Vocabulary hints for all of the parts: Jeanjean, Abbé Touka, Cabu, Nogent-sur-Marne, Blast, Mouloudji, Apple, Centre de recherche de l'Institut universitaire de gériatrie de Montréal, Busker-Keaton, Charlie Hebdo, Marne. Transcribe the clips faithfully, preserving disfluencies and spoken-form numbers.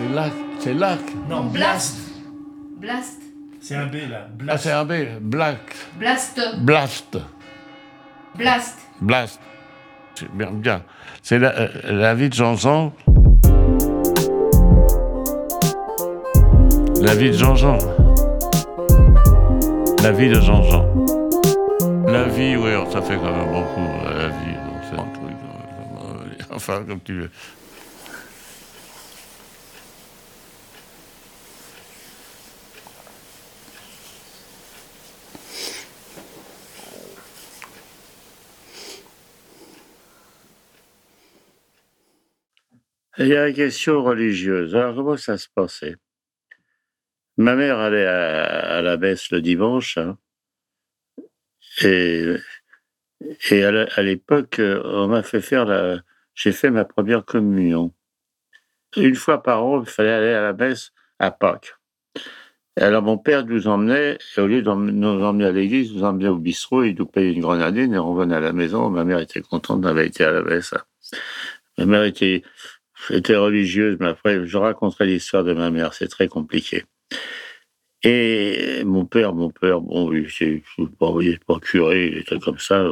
C'est Lac. C'est Lac. Non, Blast. Blast. C'est un B, là. Blast. Ah, c'est un B. Black. Blast. Blast. Blast. Blast. C'est bien, bien. C'est la, la vie de Jeanjean. La vie de Jeanjean. La vie de Jeanjean. La vie, oui, ça fait quand même beaucoup, la vie, donc c'est un truc. Enfin, comme tu veux. Il y a une question religieuse. Alors, comment ça se passait ? Ma mère allait à, à la messe le dimanche, hein, et, et à, la, à l'époque, on m'a fait faire la... J'ai fait ma première communion. Une fois par an, il fallait aller à la messe à Pâques. Alors, mon père nous emmenait, et au lieu de nous emmener à l'église, nous emmenait au bistrot, il nous payait une grenadine, et on revenait à la maison. Ma mère était contente d'avoir été à la messe. Ma mère était... J'étais religieuse, mais après, je raconterai l'histoire de ma mère, c'est très compliqué. Et mon père, mon père, bon, il s'est pas curé, des trucs comme ça.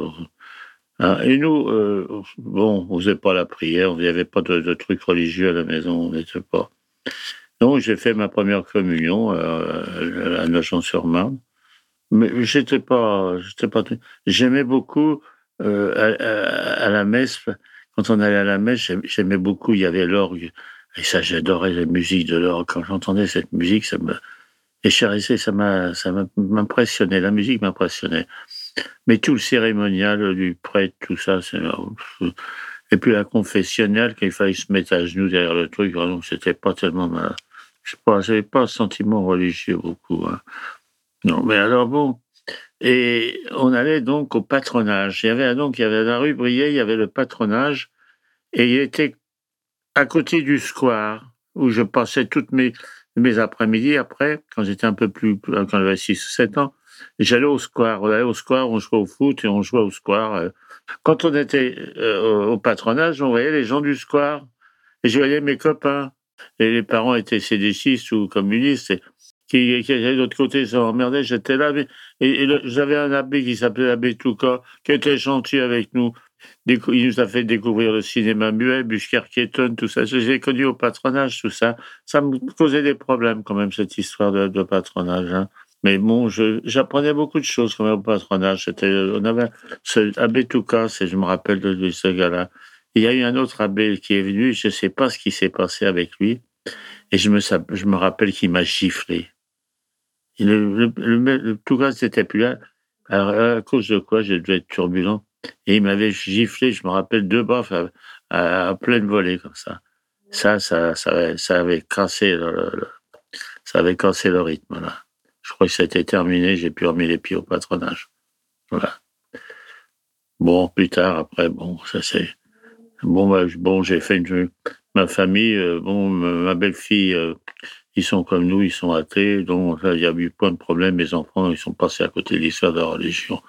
Hein. Et nous, euh, bon, on faisait pas la prière, il n'y avait pas de, de trucs religieux à la maison, on n'était pas. Donc, j'ai fait ma première communion euh, à Nogent-sur-Marne. Mais j'étais pas, j'étais pas. J'aimais beaucoup euh, à, à, à la messe. Quand on allait à la messe, j'aimais beaucoup, il y avait l'orgue, et ça, j'adorais la musique de l'orgue. Quand j'entendais cette musique, ça me décharissait, ça, m'a, ça m'a, m'impressionnait, la musique m'impressionnait. Mais tout le cérémonial du prêtre, tout ça, c'est... Et puis la confessionnelle, qu'il fallait se mettre à genoux derrière le truc, donc c'était pas tellement ma... Je n'avais pas un sentiment religieux beaucoup. Hein. Non, mais alors bon... Et on allait donc au patronage. Il y avait donc, il y avait la rue Briet, il y avait le patronage, et il était à côté du square où je passais toutes mes mes après-midi. Après, quand j'étais un peu plus, quand j'avais six ou sept ans, j'allais au square. On allait au square, on jouait au foot et on jouait au square. Quand on était au patronage, on voyait les gens du square et je voyais mes copains. Et les parents étaient cédécistes ou communistes. Et qui, qui de l'autre côté, ça m'emmerdait, j'étais là. Mais, et, et le, j'avais un abbé qui s'appelait Abbé Touka, qui était gentil avec nous. Décou- il nous a fait découvrir le cinéma muet, Busker-Keaton, tout ça. Je les ai connus au patronage, tout ça. Ça me causait des problèmes, quand même, cette histoire de, de patronage. Hein. Mais bon, je, j'apprenais beaucoup de choses, quand même, au patronage. C'était, on avait ce Abbé Touka, c'est, je me rappelle de lui, ce gars-là. Il y a eu un autre abbé qui est venu, je ne sais pas ce qui s'est passé avec lui. Et je me, je me rappelle qu'il m'a giflé. Le, le, le, le tout cas, c'était plus là. Alors, à cause de quoi, je devais être turbulent. Et il m'avait giflé, je me rappelle, deux baffes à, à, à pleine volée, comme ça. Ça, ça, ça avait, ça avait cassé le, le, ça avait cassé le rythme, là. Je crois que c'était terminé, j'ai pu remettre les pieds au patronage. Voilà. Bon, plus tard, après, bon, ça c'est... Bon, bah, bon j'ai fait une... Ma famille, euh, bon, ma belle-fille... Euh, ils sont comme nous, ils sont athées, donc là, il y a eu plein de problèmes. Mes enfants, ils sont passés à côté de l'histoire de la religion.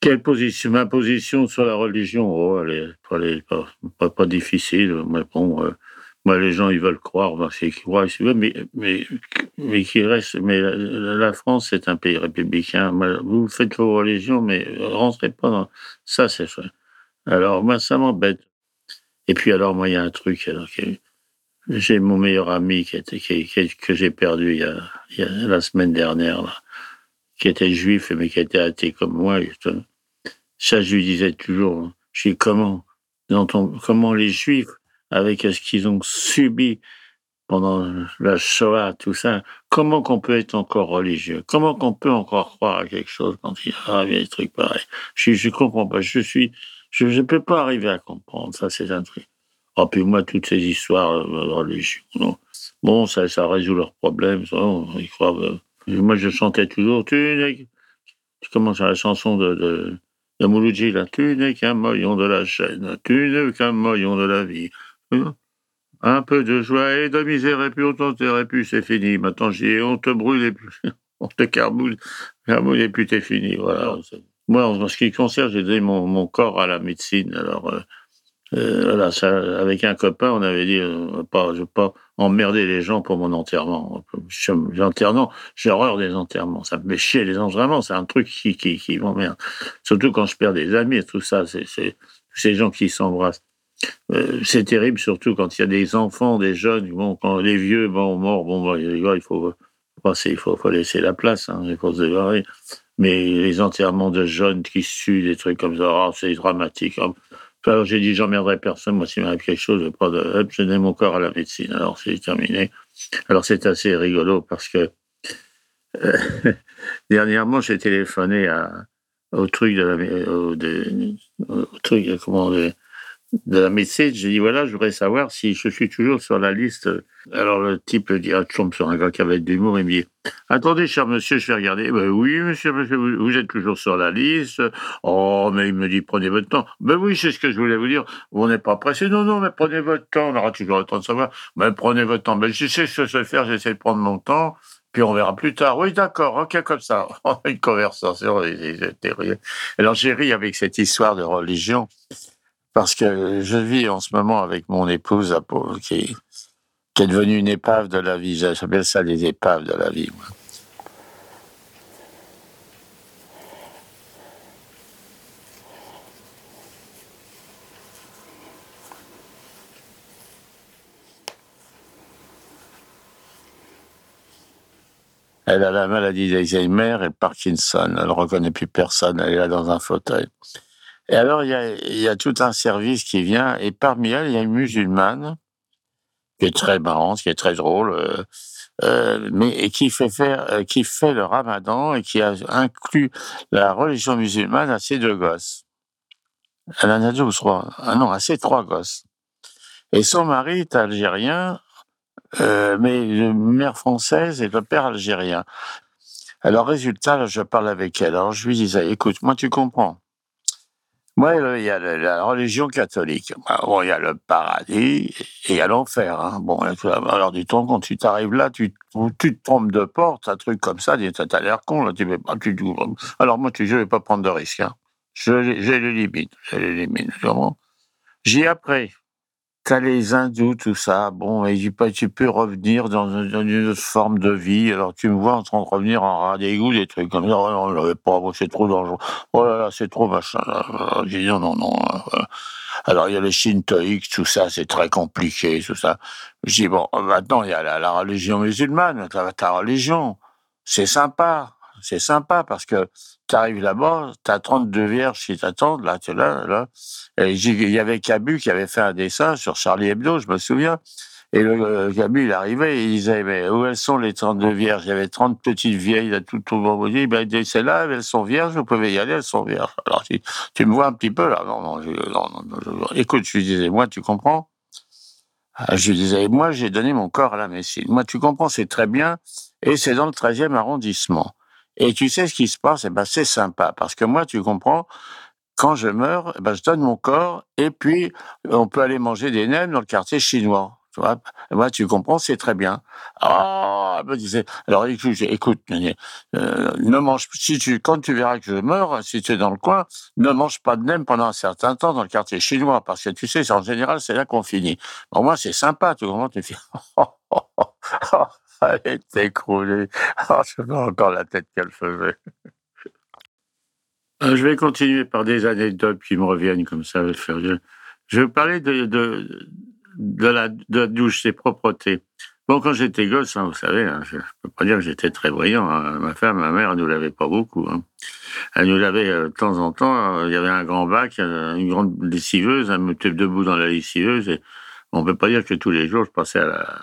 Quelle position, ma position sur la religion, oh, elle est, elle est pas, pas, pas difficile. Mais bon, euh, moi, les gens, ils veulent croire, ben, c'est qu'ils croient, c'est vrai, mais, mais, mais qu'ils restent. Mais la, la France, c'est un pays républicain. Vous faites vos religions, mais rentrez pas dans ça, c'est vrai. Alors, moi, ça m'embête. Et puis, alors, moi, il y a un truc. Alors, okay. J'ai mon meilleur ami qui était, qui, qui, que j'ai perdu il y a, il y a la semaine dernière, là, qui était juif, mais qui était athée comme moi. Justement. Ça, je lui disais toujours, je dis, comment, dans ton, comment les juifs, avec ce qu'ils ont subi pendant la Shoah, tout ça, comment qu'on peut être encore religieux? Comment qu'on peut encore croire à quelque chose quand il arrive des trucs pareils? Je ne comprends pas, je suis, je ne peux pas arriver à comprendre, ça c'est un truc. Ah, puis moi, toutes ces histoires de religion, non. Bon, ça, ça résout leurs problèmes, ça, on y croit. Moi, je chantais toujours, tu n'es... Tu commences à la chanson de, de, de Mouloudji, là. Tu n'es qu'un maillon de la chaîne, tu n'es qu'un maillon de la vie. Un peu de joie et de misère, et puis on t'enterrait plus, c'est fini. Maintenant, j'y ai, on te brûle, et puis on te carboule, carboule, et puis t'es fini, voilà. Moi, en ce qui concerne, j'ai donné mon, mon corps à la médecine, alors... Euh, Euh, voilà, ça, avec un copain, on avait dit, euh, pas, je, pas, emmerder les gens pour mon enterrement. L'enterrement, j'ai horreur des enterrements. Ça me fait chier les gens, vraiment. C'est un truc qui, qui, qui m'emmerde. Surtout quand je perds des amis et tout ça. C'est, c'est ces gens qui s'embrassent. Euh, c'est terrible, surtout quand il y a des enfants, des jeunes, bon, quand les vieux, bon, morts, bon, bon, il faut passer, il faut, faut laisser la place, hein, il faut se débarrasser. Mais les enterrements de jeunes qui se tuent, des trucs comme ça, oh, c'est dramatique. Alors, j'ai dit, j'emmerderai personne, moi, s'il m'arrive quelque chose, je prends de... je donne mon corps à la médecine. Alors, c'est terminé. Alors, c'est assez rigolo parce que, euh, dernièrement, j'ai téléphoné à, au truc de la, au, de, au truc, de, comment, de, de la médecine. J'ai dit, voilà, je voudrais savoir si je suis toujours sur la liste. Alors, le type dit, ah, je tombe sur un gars qui avait de l'humour. Il me dit, attendez, cher monsieur, je vais regarder. Ben oui, monsieur, monsieur, vous, vous êtes toujours sur la liste. Oh, mais il me dit, prenez votre temps. Ben oui, c'est ce que je voulais vous dire. On n'est pas pressé. Non, non, mais prenez votre temps. On aura toujours le temps de savoir. Ben, prenez votre temps. Ben, je sais ce que je vais faire. J'essaie de prendre mon temps. Puis on verra plus tard. Oui, d'accord, ok, comme ça. Une conversation. Alors, j'ai ri avec cette histoire de religion. Parce que je vis en ce moment avec mon épouse, Apple, qui, qui est devenue une épave de la vie. J'appelle ça les épaves de la vie. Moi. Elle a la maladie d'Alzheimer et Parkinson. Elle ne reconnaît plus personne. Elle est là dans un fauteuil. Et alors, il y a, il y a tout un service qui vient, et parmi elles, il y a une musulmane, qui est très marrante, qui est très drôle, euh, euh, mais et qui, fait faire, euh, qui fait le ramadan et qui a, inclut la religion musulmane à ses deux gosses. Elle en a deux ou trois. Ah non, à ses trois gosses. Et son mari est algérien, euh, mais de mère française et le père algérien. Alors, résultat, là, je parle avec elle. Alors, je lui disais, écoute, moi, tu comprends. Moi, ouais, il y a la religion catholique. Bon, il y a le paradis et il y a l'enfer. Hein. Bon, alors dit-on, quand tu t'arrives là, tu, tu te trompes de porte, un truc comme ça, t'as l'air con, là, tu ne pas du tout. Alors moi, tu, je ne vais pas prendre de risque. Hein. Je, je l'élimine, je l'élimine, sûrement. J'y ai après. T'as les hindous, tout ça, bon, et tu peux revenir dans une autre forme de vie, alors tu me vois en train de revenir en ras d'égout, des trucs comme ça, oh non, je vais pas, c'est trop dangereux, oh là là, c'est trop machin, j'ai dit non, non, non, alors il y a les shintoïques, tout ça, c'est très compliqué, tout ça, j'ai dit bon, maintenant il y a la, la religion musulmane, ta, ta religion, c'est sympa, c'est sympa, parce que t'arrives là-bas, t'as trente-deux vierges qui t'attendent, là, t'es là, là. Et il y avait Cabu qui avait fait un dessin sur Charlie Hebdo, je me souviens. Et le, le Cabu, il arrivait et il disait, mais où elles sont les trente-deux vierges? Il y avait trente petites vieilles, là, tout, tout le monde dit, ben, celles-là, elles sont vierges, vous pouvez y aller, elles sont vierges. Alors, tu, tu me vois un petit peu, là. Non, non, je, non, non, je, non. Écoute, je lui disais, moi, tu comprends? Je lui disais, moi, j'ai donné mon corps à la médecine. Moi, tu comprends, c'est très bien. Et c'est dans le treizième arrondissement. Et tu sais ce qui se passe, et ben c'est sympa, parce que moi, tu comprends, quand je meurs, ben je donne mon corps, et puis on peut aller manger des nems dans le quartier chinois. Tu vois, moi, tu comprends, c'est très bien. Ah, oh, ben disait. Alors écoute, écoute, euh, ne mange, si tu, quand tu verras que je meurs, si tu es dans le coin, ne mange pas de nems pendant un certain temps dans le quartier chinois, parce que tu sais, en général, c'est là qu'on finit. Bon, moi, c'est sympa, tu comprends, tu fais. Elle était écroulée. Oh, je vois encore la tête qu'elle faisait. Je vais continuer par des anecdotes qui me reviennent comme ça. Je vais parler de, de, de, la, de la douche, ses propretés. Bon, quand j'étais gosse, hein, vous savez, hein, je ne peux pas dire que j'étais très brillant. Hein. Ma femme, ma mère, elle ne nous lavait pas beaucoup. Hein. Elle nous lavait euh, de temps en temps. Il euh, y avait un grand bac, euh, une grande lessiveuse. Elle me mettait debout dans la lessiveuse. Et on ne peut pas dire que tous les jours, je passais à la...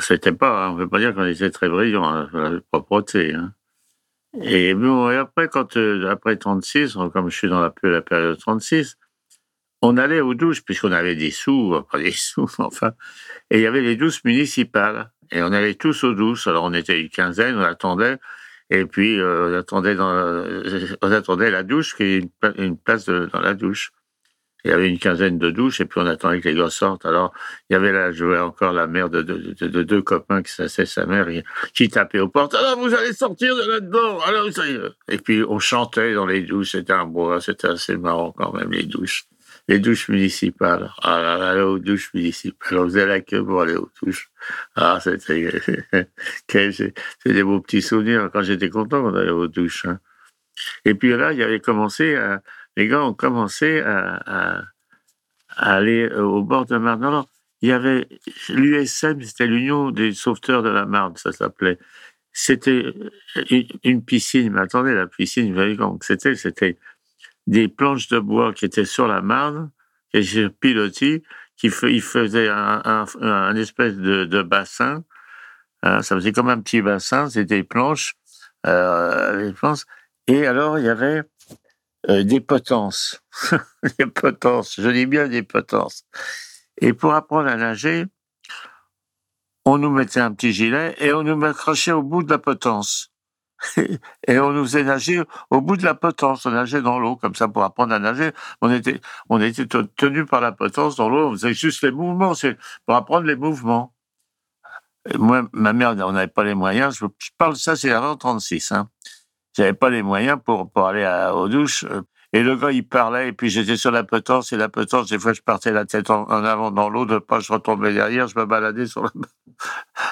C'était pas, on ne peut pas dire qu'on était très brillants, hein, la propreté. Hein. Et bon, et après, quand, euh, après trente-six, comme je suis dans la, la période trente-six, on allait aux douches, puisqu'on avait des sous, pas des sous, enfin, et il y avait les douches municipales. Et on allait tous aux douches, alors on était une quinzaine, on attendait, et puis euh, on, attendait dans la, on attendait la douche, qui est une, une place de, dans la douche. Il y avait une quinzaine de douches, et puis on attendait que les gars sortent. Alors, il y avait là, je vois encore la mère de, de, de, de deux copains, qui c'est sa mère, qui tapait aux portes. « Alors, vous allez sortir de là-dedans !» Et puis, on chantait dans les douches, c'était un bois, c'était assez marrant quand même, les douches. les douches municipales. Ah là là, aux douches municipales. On faisait la queue pour aller aux douches. Ah, c'était... c'est des beaux petits souvenirs. Quand j'étais content d'aller aux douches. Hein. Et puis là, il y avait commencé à... les gars ont commencé à, à, à aller au bord de Marne. Non, non, il y avait l'U S M, c'était l'Union des sauveteurs de la Marne, ça s'appelait. C'était une, une piscine, mais attendez, la piscine, vous voyez comment c'était, c'était des planches de bois qui étaient sur la Marne, et j'ai pilotis, qui ils faisaient un, un, un espèce de, de bassin, hein, ça faisait comme un petit bassin, c'était des planches, euh, les planches, et alors il y avait euh, des potences, des potences, je dis bien des potences. Et pour apprendre à nager, on nous mettait un petit gilet et on nous accrochait au bout de la potence. Et on nous faisait nager au bout de la potence. On nageait dans l'eau, comme ça, pour apprendre à nager. On était, on était tenus par la potence dans l'eau. On faisait juste les mouvements, c'est pour apprendre les mouvements. Et moi, ma mère, on n'avait pas les moyens. Je parle de ça, c'est avant trente-six. Hein. J'avais pas les moyens pour, pour aller à, aux douches. Et le gars, il parlait, et puis j'étais sur la potence, et la potence, des fois, je partais la tête en, en avant dans l'eau, de pas, je retombais derrière, je me baladais sur la...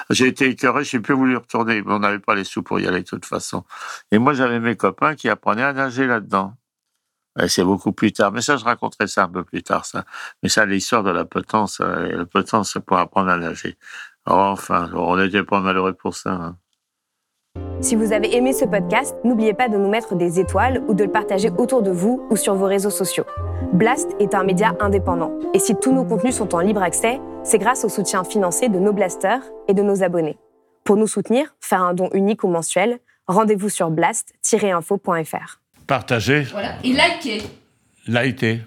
J'ai été écœuré, je n'ai plus voulu retourner, mais on n'avait pas les sous pour y aller, de toute façon. Et moi, j'avais mes copains qui apprenaient à nager là-dedans. Et c'est beaucoup plus tard. Mais ça, je raconterai ça un peu plus tard, ça. Mais ça, l'histoire de la potence, euh, la potence, c'est pour apprendre à nager. Alors, enfin, on n'était pas malheureux pour ça, hein. Si vous avez aimé ce podcast, n'oubliez pas de nous mettre des étoiles ou de le partager autour de vous ou sur vos réseaux sociaux. Blast est un média indépendant. Et si tous nos contenus sont en libre accès, c'est grâce au soutien financier de nos blasters et de nos abonnés. Pour nous soutenir, faire un don unique ou mensuel, rendez-vous sur blast tiret info point f r. Partagez. Voilà. Et likez. Likez.